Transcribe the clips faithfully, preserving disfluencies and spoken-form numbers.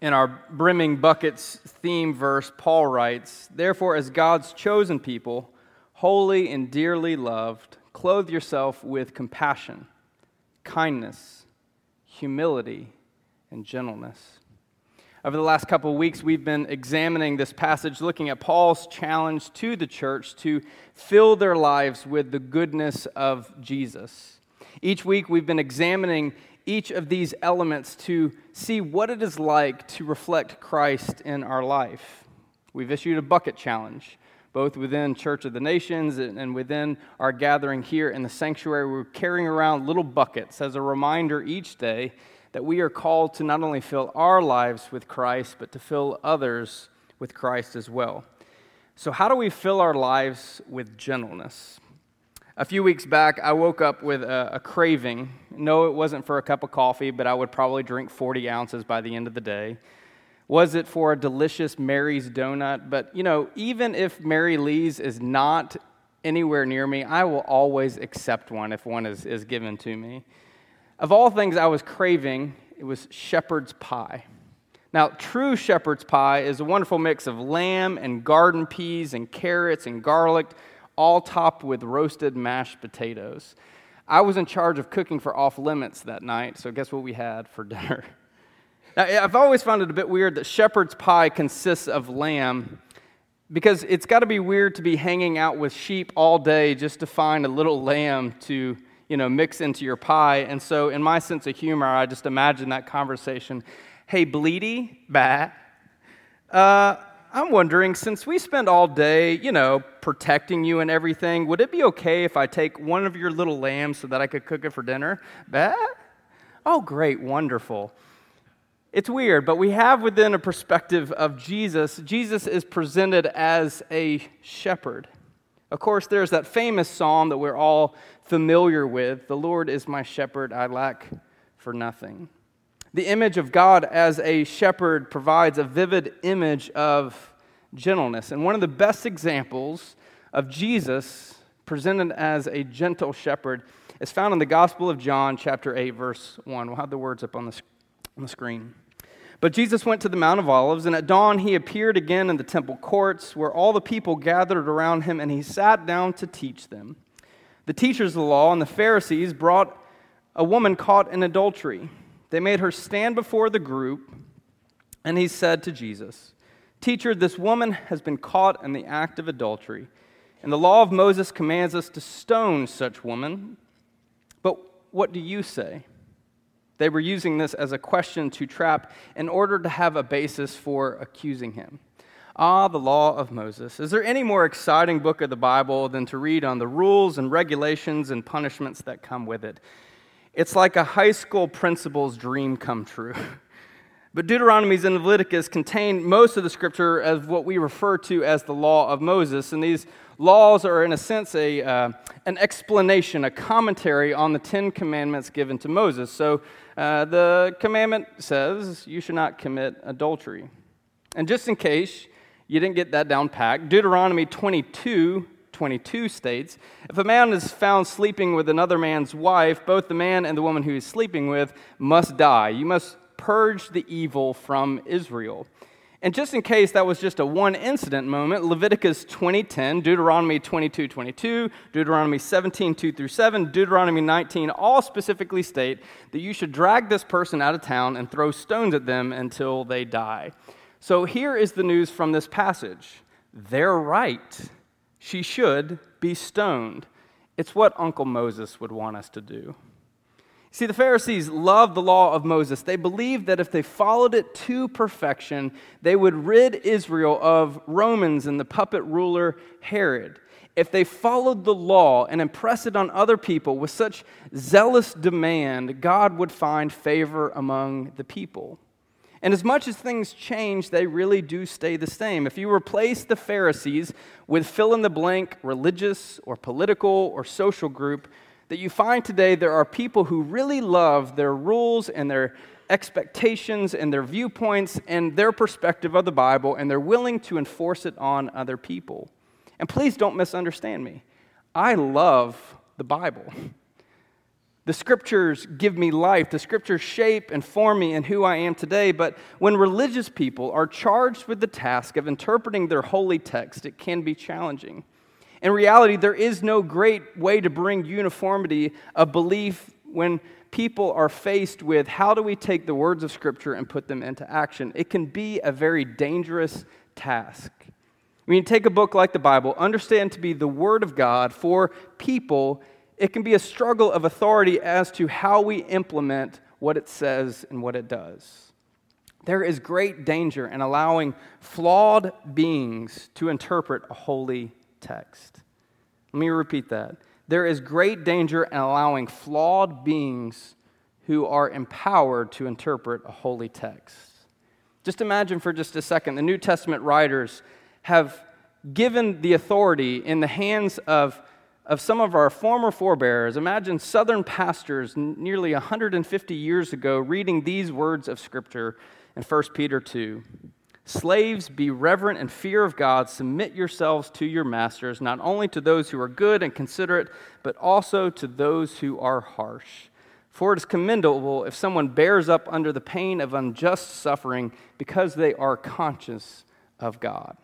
In our Brimming Buckets theme verse, Paul writes, "Therefore, as God's chosen people, holy and dearly loved, clothe yourself with compassion, kindness, humility, and gentleness." Over the last couple of weeks, we've been examining this passage, looking at Paul's challenge to the church to fill their lives with the goodness of Jesus. Each week, we've been examining each of these elements to see what it is like to reflect Christ in our life. We've issued a bucket challenge, both within Church of the Nations and within our gathering here in the sanctuary. We're carrying around little buckets as a reminder each day that we are called to not only fill our lives with Christ, but to fill others with Christ as well. So how do we fill our lives with gentleness? A few weeks back, I woke up with a, a craving. No, it wasn't for a cup of coffee, but I would probably drink forty ounces by the end of the day. Was it for a delicious Mary's donut? But, you know, even if Mary Lee's is not anywhere near me, I will always accept one if one is, is given to me. Of all things I was craving, it was shepherd's pie. Now, true shepherd's pie is a wonderful mix of lamb and garden peas and carrots and garlic, all topped with roasted mashed potatoes. I was in charge of cooking for Off Limits that night, so guess what we had for dinner? Now, I've always found it a bit weird that shepherd's pie consists of lamb, because it's got to be weird to be hanging out with sheep all day just to find a little lamb to, you know, mix into your pie. And so in my sense of humor, I just imagine that conversation. "Hey, Bleedy bat, uh... I'm wondering, since we spend all day, you know, protecting you and everything, would it be okay if I take one of your little lambs so that I could cook it for dinner?" Bah? Oh, great, wonderful. It's weird, but we have within a perspective of Jesus, Jesus is presented as a shepherd. Of course, there's that famous psalm that we're all familiar with, "The Lord is my shepherd, I lack for nothing." The image of God as a shepherd provides a vivid image of gentleness. And one of the best examples of Jesus presented as a gentle shepherd is found in the Gospel of John, chapter eight, verse one. We'll have the words up on the, sc- on the screen. "But Jesus went to the Mount of Olives, and at dawn he appeared again in the temple courts, where all the people gathered around him, and he sat down to teach them. The teachers of the law and the Pharisees brought a woman caught in adultery. They made her stand before the group, and he said to Jesus, 'Teacher, this woman has been caught in the act of adultery, and the law of Moses commands us to stone such woman. But what do you say?'" They were using this as a question to trap in order to have a basis for accusing him. Ah, the law of Moses. Is there any more exciting book of the Bible than to read on the rules and regulations and punishments that come with it? It's like a high school principal's dream come true. But Deuteronomy and Leviticus contain most of the scripture as what we refer to as the law of Moses. And these laws are, in a sense, a uh, an explanation, a commentary on the Ten Commandments given to Moses. So uh, the commandment says you should not commit adultery. And just in case you didn't get that down packed, Deuteronomy twenty-two twenty-two states, "If a man is found sleeping with another man's wife, both the man and the woman who he is sleeping with must die. You must purge the evil from Israel." And just in case that was just a one incident moment, Leviticus twenty ten, Deuteronomy twenty-two twenty-two, Deuteronomy seventeen two through seven, Deuteronomy nineteen all specifically state that you should drag this person out of town and throw stones at them until they die. So here is the news from this passage. They're right. She should be stoned. It's what Uncle Moses would want us to do. See, the Pharisees loved the law of Moses. They believed that if they followed it to perfection, they would rid Israel of Romans and the puppet ruler Herod. If they followed the law and impressed it on other people with such zealous demand, God would find favor among the people. And as much as things change, they really do stay the same. If you replace the Pharisees with fill-in-the-blank religious or political or social group that you find today, there are people who really love their rules and their expectations and their viewpoints and their perspective of the Bible, and they're willing to enforce it on other people. And please don't misunderstand me. I love the Bible. The Scriptures give me life. The Scriptures shape and form me in who I am today. But when religious people are charged with the task of interpreting their holy text, it can be challenging. In reality, there is no great way to bring uniformity of belief when people are faced with how do we take the words of Scripture and put them into action. It can be a very dangerous task. When you take a book like the Bible, understand to be the Word of God for people, it can be a struggle of authority as to how we implement what it says and what it does. There is great danger in allowing flawed beings to interpret a holy text. Let me repeat that. There is great danger in allowing flawed beings who are empowered to interpret a holy text. Just imagine for just a second, the New Testament writers have given the authority in the hands of of some of our former forebears. Imagine Southern pastors nearly one hundred fifty years ago reading these words of Scripture in First Peter two. Slaves, be reverent in fear of God. Submit yourselves to your masters, not only to those who are good and considerate, but also to those who are harsh. For it is commendable if someone bears up under the pain of unjust suffering because they are conscious of God.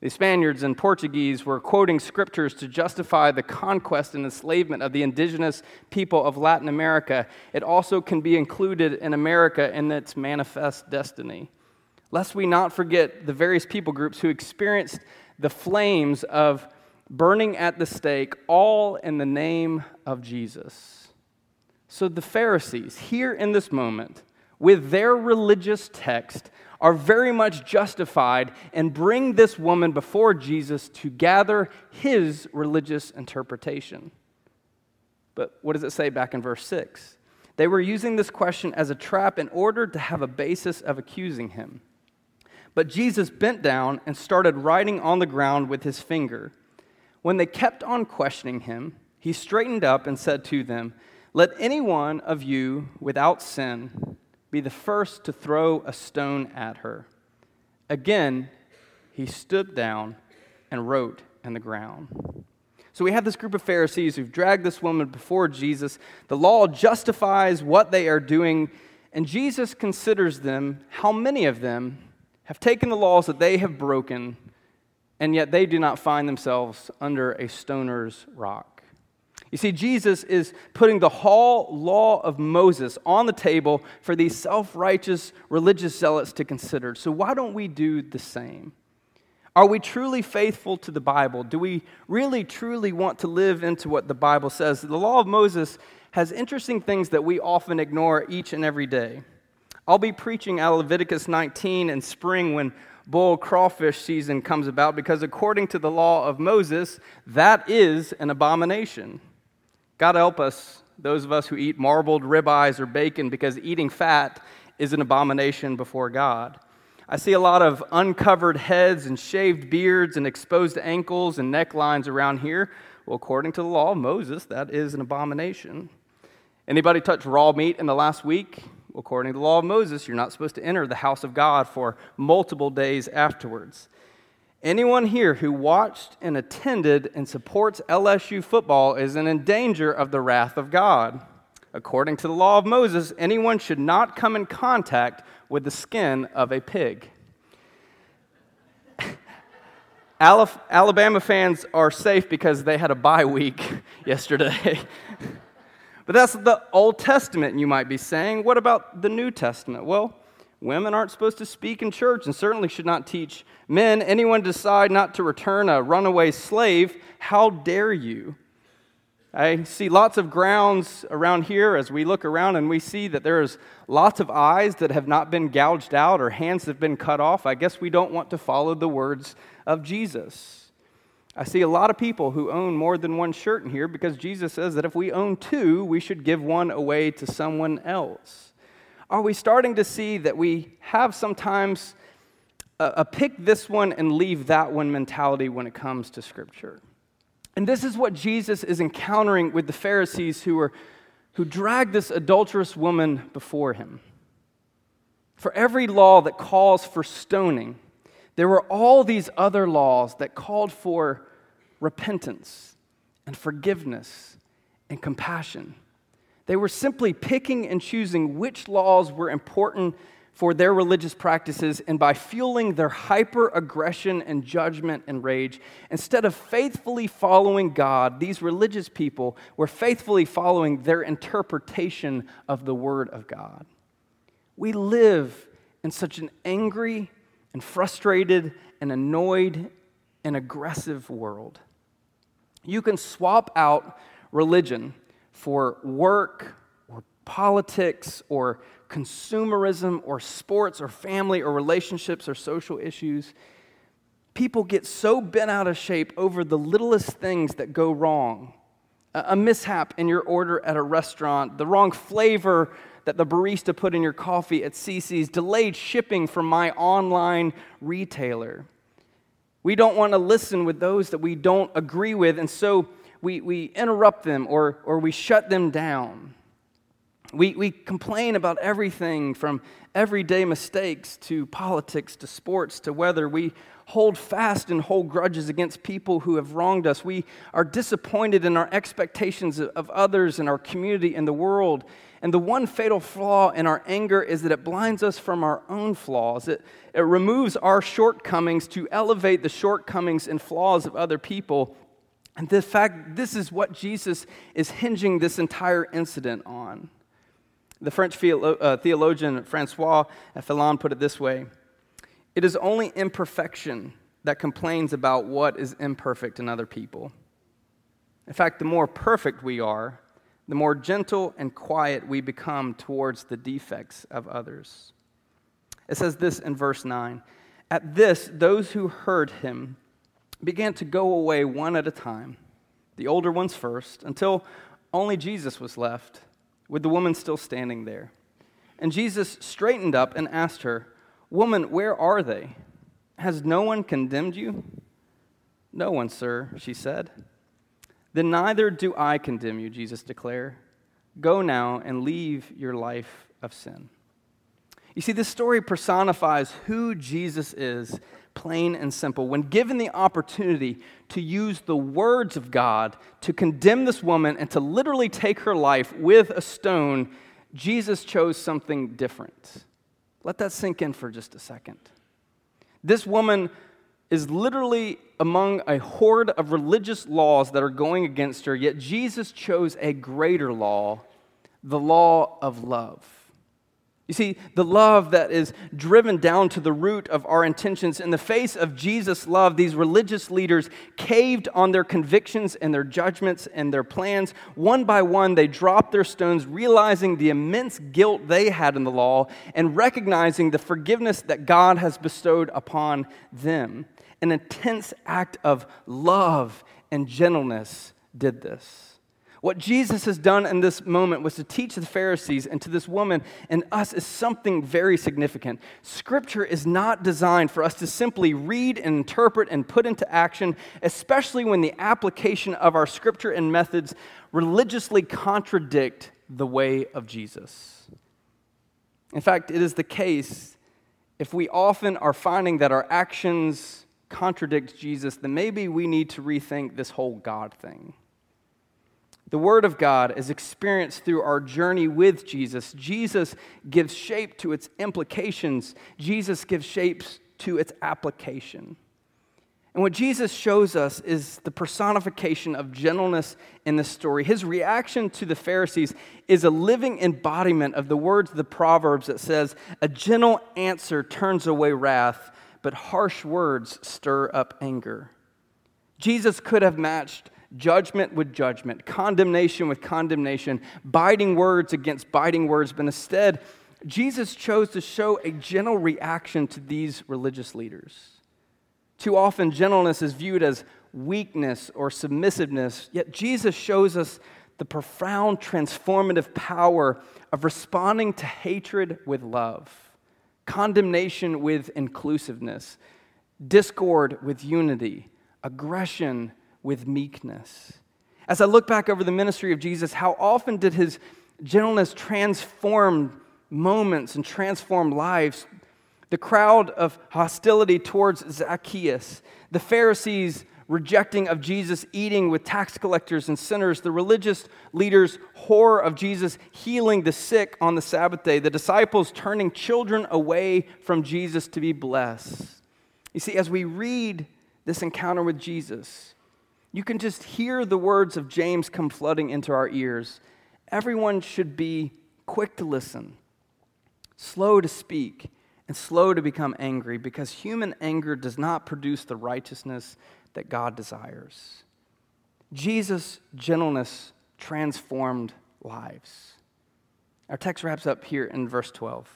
The Spaniards and Portuguese were quoting Scriptures to justify the conquest and enslavement of the indigenous people of Latin America. It also can be included in America in its manifest destiny. Lest we not forget the various people groups who experienced the flames of burning at the stake, all in the name of Jesus. So the Pharisees, here in this moment, with their religious text, are very much justified and bring this woman before Jesus to gather his religious interpretation. But what does it say back in verse six? They were using this question as a trap in order to have a basis of accusing him. But Jesus bent down and started writing on the ground with his finger. When they kept on questioning him, he straightened up and said to them, "Let any one of you without sin be the first to throw a stone at her." Again, he stooped down and wrote in the ground. So we have this group of Pharisees who've dragged this woman before Jesus. The law justifies what they are doing, and Jesus considers them, how many of them have taken the laws that they have broken, and yet they do not find themselves under a stoner's rock. You see, Jesus is putting the whole law of Moses on the table for these self-righteous religious zealots to consider. So why don't we do the same? Are we truly faithful to the Bible? Do we really, truly want to live into what the Bible says? The law of Moses has interesting things that we often ignore each and every day. I'll be preaching out of Leviticus nineteen in spring when bull crawfish season comes about, because according to the law of Moses, that is an abomination. God help us, those of us who eat marbled ribeyes or bacon, because eating fat is an abomination before God. I see a lot of uncovered heads and shaved beards and exposed ankles and necklines around here. Well, according to the law of Moses, that is an abomination. Anybody touch raw meat in the last week? According to the law of Moses, you're not supposed to enter the house of God for multiple days afterwards. Anyone here who watched and attended and supports L S U football is in danger of the wrath of God. According to the law of Moses, anyone should not come in contact with the skin of a pig. Alabama fans are safe because they had a bye week yesterday. But that's the Old Testament, you might be saying. What about the New Testament? Well, women aren't supposed to speak in church and certainly should not teach men. Anyone decide not to return a runaway slave, how dare you? I see lots of grounds around here as we look around, and we see that there is lots of eyes that have not been gouged out or hands that have been cut off. I guess we don't want to follow the words of Jesus. I see a lot of people who own more than one shirt in here because Jesus says that if we own two, we should give one away to someone else. are we starting to see that we have sometimes a, a pick this one and leave that one mentality when it comes to Scripture? And this is what Jesus is encountering with the Pharisees who are who dragged this adulterous woman before him. For every law that calls for stoning, there were all these other laws that called for repentance and forgiveness and compassion. They were simply picking and choosing which laws were important for their religious practices, and by fueling their hyper-aggression and judgment and rage, instead of faithfully following God, these religious people were faithfully following their interpretation of the Word of God. We live in such an angry and frustrated and annoyed and aggressive world. You can swap out religion for work or politics or consumerism or sports or family or relationships or social issues. People get so bent out of shape over the littlest things that go wrong. A mishap in your order at a restaurant, the wrong flavor that the barista put in your coffee at C C's, delayed shipping from my online retailer. We don't want to listen with those that we don't agree with, and so we, we interrupt them or, or we shut them down. We we complain about everything from everyday mistakes to politics to sports to weather. We hold fast and hold grudges against people who have wronged us. We are disappointed in our expectations of others and our community and the world. And the one fatal flaw in our anger is that it blinds us from our own flaws. It, it removes our shortcomings to elevate the shortcomings and flaws of other people. And the fact, this is what Jesus is hinging this entire incident on. The French theologian Francois Fénelon put it this way: it is only imperfection that complains about what is imperfect in other people. In fact, the more perfect we are, the more gentle and quiet we become towards the defects of others. It says this in verse nine, "At this, those who heard him began to go away one at a time, the older ones first, until only Jesus was left, with the woman still standing there. And Jesus straightened up and asked her, 'Woman, where are they? Has no one condemned you?' 'No one, sir,' she said. 'Then neither do I condemn you,' Jesus declared. 'Go now and leave your life of sin.'" You see, this story personifies who Jesus is, plain and simple. When given the opportunity to use the words of God to condemn this woman and to literally take her life with a stone, Jesus chose something different. Let that sink in for just a second. This woman is literally among a horde of religious laws that are going against her, yet Jesus chose a greater law, the law of love. You see, the love that is driven down to the root of our intentions. In the face of Jesus' love, these religious leaders caved on their convictions and their judgments and their plans. One by one, they dropped their stones, realizing the immense guilt they had in the law and recognizing the forgiveness that God has bestowed upon them. An intense act of love and gentleness did this. What Jesus has done in this moment was to teach the Pharisees and to this woman and us is something very significant. Scripture is not designed for us to simply read and interpret and put into action, especially when the application of our scripture and methods religiously contradict the way of Jesus. In fact, it is the case if we often are finding that our actions contradict Jesus, then maybe we need to rethink this whole God thing. The Word of God is experienced through our journey with Jesus. Jesus gives shape to its implications. Jesus gives shape to its application. And what Jesus shows us is the personification of gentleness in this story. His reaction to the Pharisees is a living embodiment of the words of the Proverbs that says, "A gentle answer turns away wrath, but harsh words stir up anger." Jesus could have matched judgment with judgment, condemnation with condemnation, biting words against biting words, but instead, Jesus chose to show a gentle reaction to these religious leaders. Too often, gentleness is viewed as weakness or submissiveness, yet Jesus shows us the profound transformative power of responding to hatred with love, condemnation with inclusiveness, discord with unity, aggression with meekness. As I look back over the ministry of Jesus, how often did his gentleness transform moments and transform lives? The crowd of hostility towards Zacchaeus, the Pharisees' rejecting of Jesus eating with tax collectors and sinners, the religious leaders' horror of Jesus healing the sick on the Sabbath day, the disciples turning children away from Jesus to be blessed. You see, as we read this encounter with Jesus, you can just hear the words of James come flooding into our ears. Everyone should be quick to listen, slow to speak, and slow to become angry, because human anger does not produce the righteousness that God desires. Jesus' gentleness transformed lives. Our text wraps up here in verse twelve.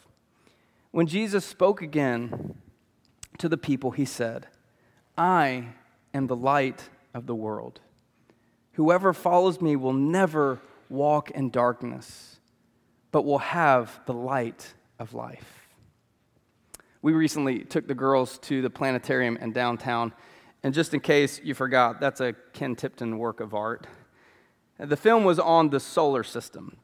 When Jesus spoke again to the people, he said, "I am the light of the world. Whoever follows me will never walk in darkness, but will have the light of life." We recently took the girls to the planetarium in downtown, and just in case you forgot, that's a Ken Tipton work of art. The film was on the solar system.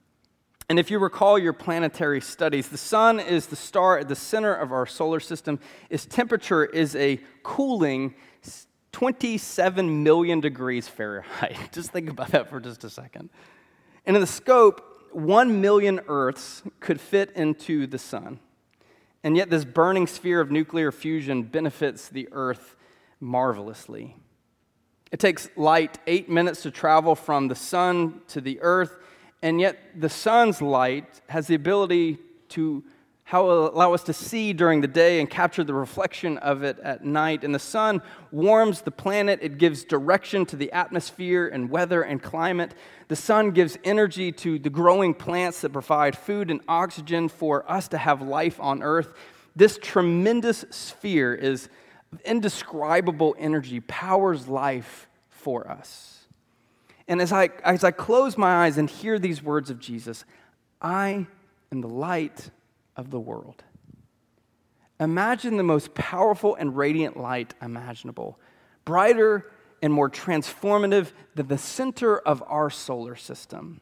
And if you recall your planetary studies, the sun is the star at the center of our solar system. Its temperature is a cooling twenty-seven million degrees Fahrenheit. Just think about that for just a second. And in the scope, one million Earths could fit into the sun. And yet this burning sphere of nuclear fusion benefits the Earth marvelously. It takes light eight minutes to travel from the sun to the earth, and yet the sun's light has the ability to how allow us to see during the day and capture the reflection of it at night. And the sun warms the planet. It gives direction to the atmosphere and weather and climate. The sun gives energy to the growing plants that provide food and oxygen for us to have life on earth. This tremendous sphere is indescribable energy, powers life for us. And as I as I close my eyes and hear these words of Jesus, "I am the light of the world." Imagine the most powerful and radiant light imaginable, brighter and more transformative than the center of our solar system.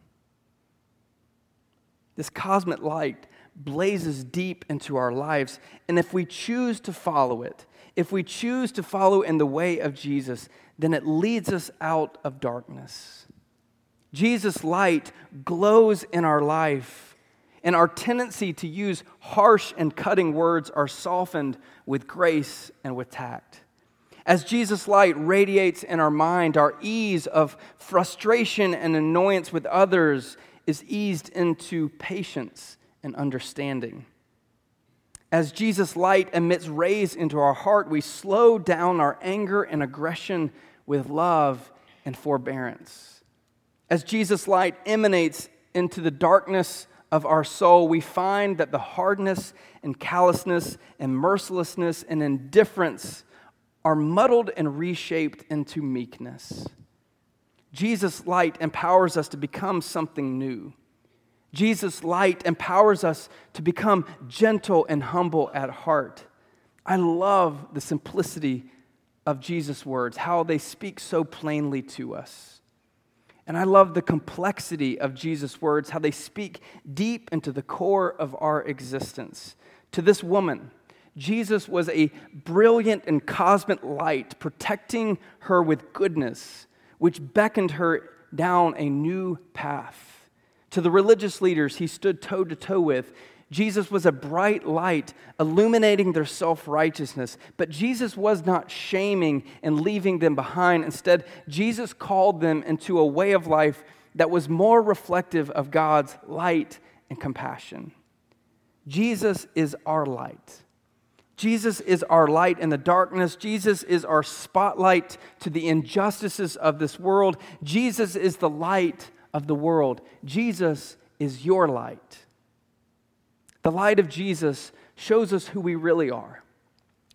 This cosmic light blazes deep into our lives, and if we choose to follow it, if we choose to follow in the way of Jesus, then it leads us out of darkness. Jesus' light glows in our life, and our tendency to use harsh and cutting words are softened with grace and with tact. As Jesus' light radiates in our mind, our ease of frustration and annoyance with others is eased into patience and understanding. As Jesus' light emits rays into our heart, we slow down our anger and aggression with love and forbearance. As Jesus' light emanates into the darkness of our soul, we find that the hardness and callousness and mercilessness and indifference are muddled and reshaped into meekness. Jesus' light empowers us to become something new. Jesus' light empowers us to become gentle and humble at heart. I love the simplicity of Jesus' words, how they speak so plainly to us. And I love the complexity of Jesus' words, how they speak deep into the core of our existence. To this woman, Jesus was a brilliant and cosmic light, protecting her with goodness, which beckoned her down a new path. To the religious leaders he stood toe-to-toe with, Jesus was a bright light illuminating their self-righteousness. But Jesus was not shaming and leaving them behind. Instead, Jesus called them into a way of life that was more reflective of God's light and compassion. Jesus is our light. Jesus is our light in the darkness. Jesus is our spotlight to the injustices of this world. Jesus is the light of the world. Jesus is your light. The light of Jesus shows us who we really are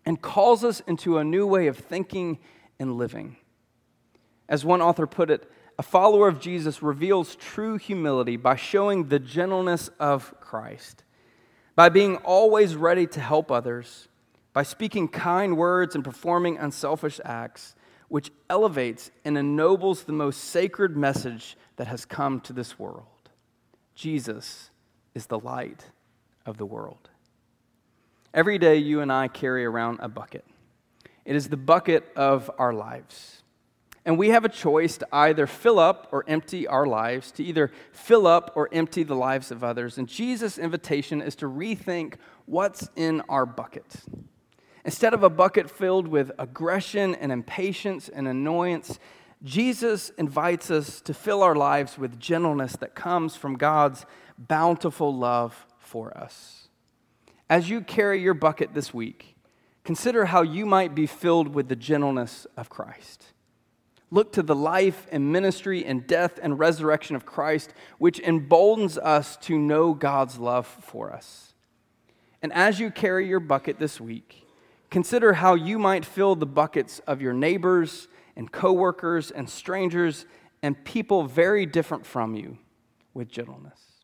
and calls us into a new way of thinking and living. As one author put it, a follower of Jesus reveals true humility by showing the gentleness of Christ, by being always ready to help others, by speaking kind words and performing unselfish acts, which elevates and ennobles the most sacred message that has come to this world. Jesus is the light of the world. Every day you and I carry around a bucket. It is the bucket of our lives. And we have a choice to either fill up or empty our lives, to either fill up or empty the lives of others. And Jesus' invitation is to rethink what's in our bucket. Instead of a bucket filled with aggression and impatience and annoyance, Jesus invites us to fill our lives with gentleness that comes from God's bountiful love for us. As you carry your bucket this week, consider how you might be filled with the gentleness of Christ. Look to the life and ministry and death and resurrection of Christ, which emboldens us to know God's love for us. And as you carry your bucket this week, consider how you might fill the buckets of your neighbors and coworkers and strangers and people very different from you with gentleness.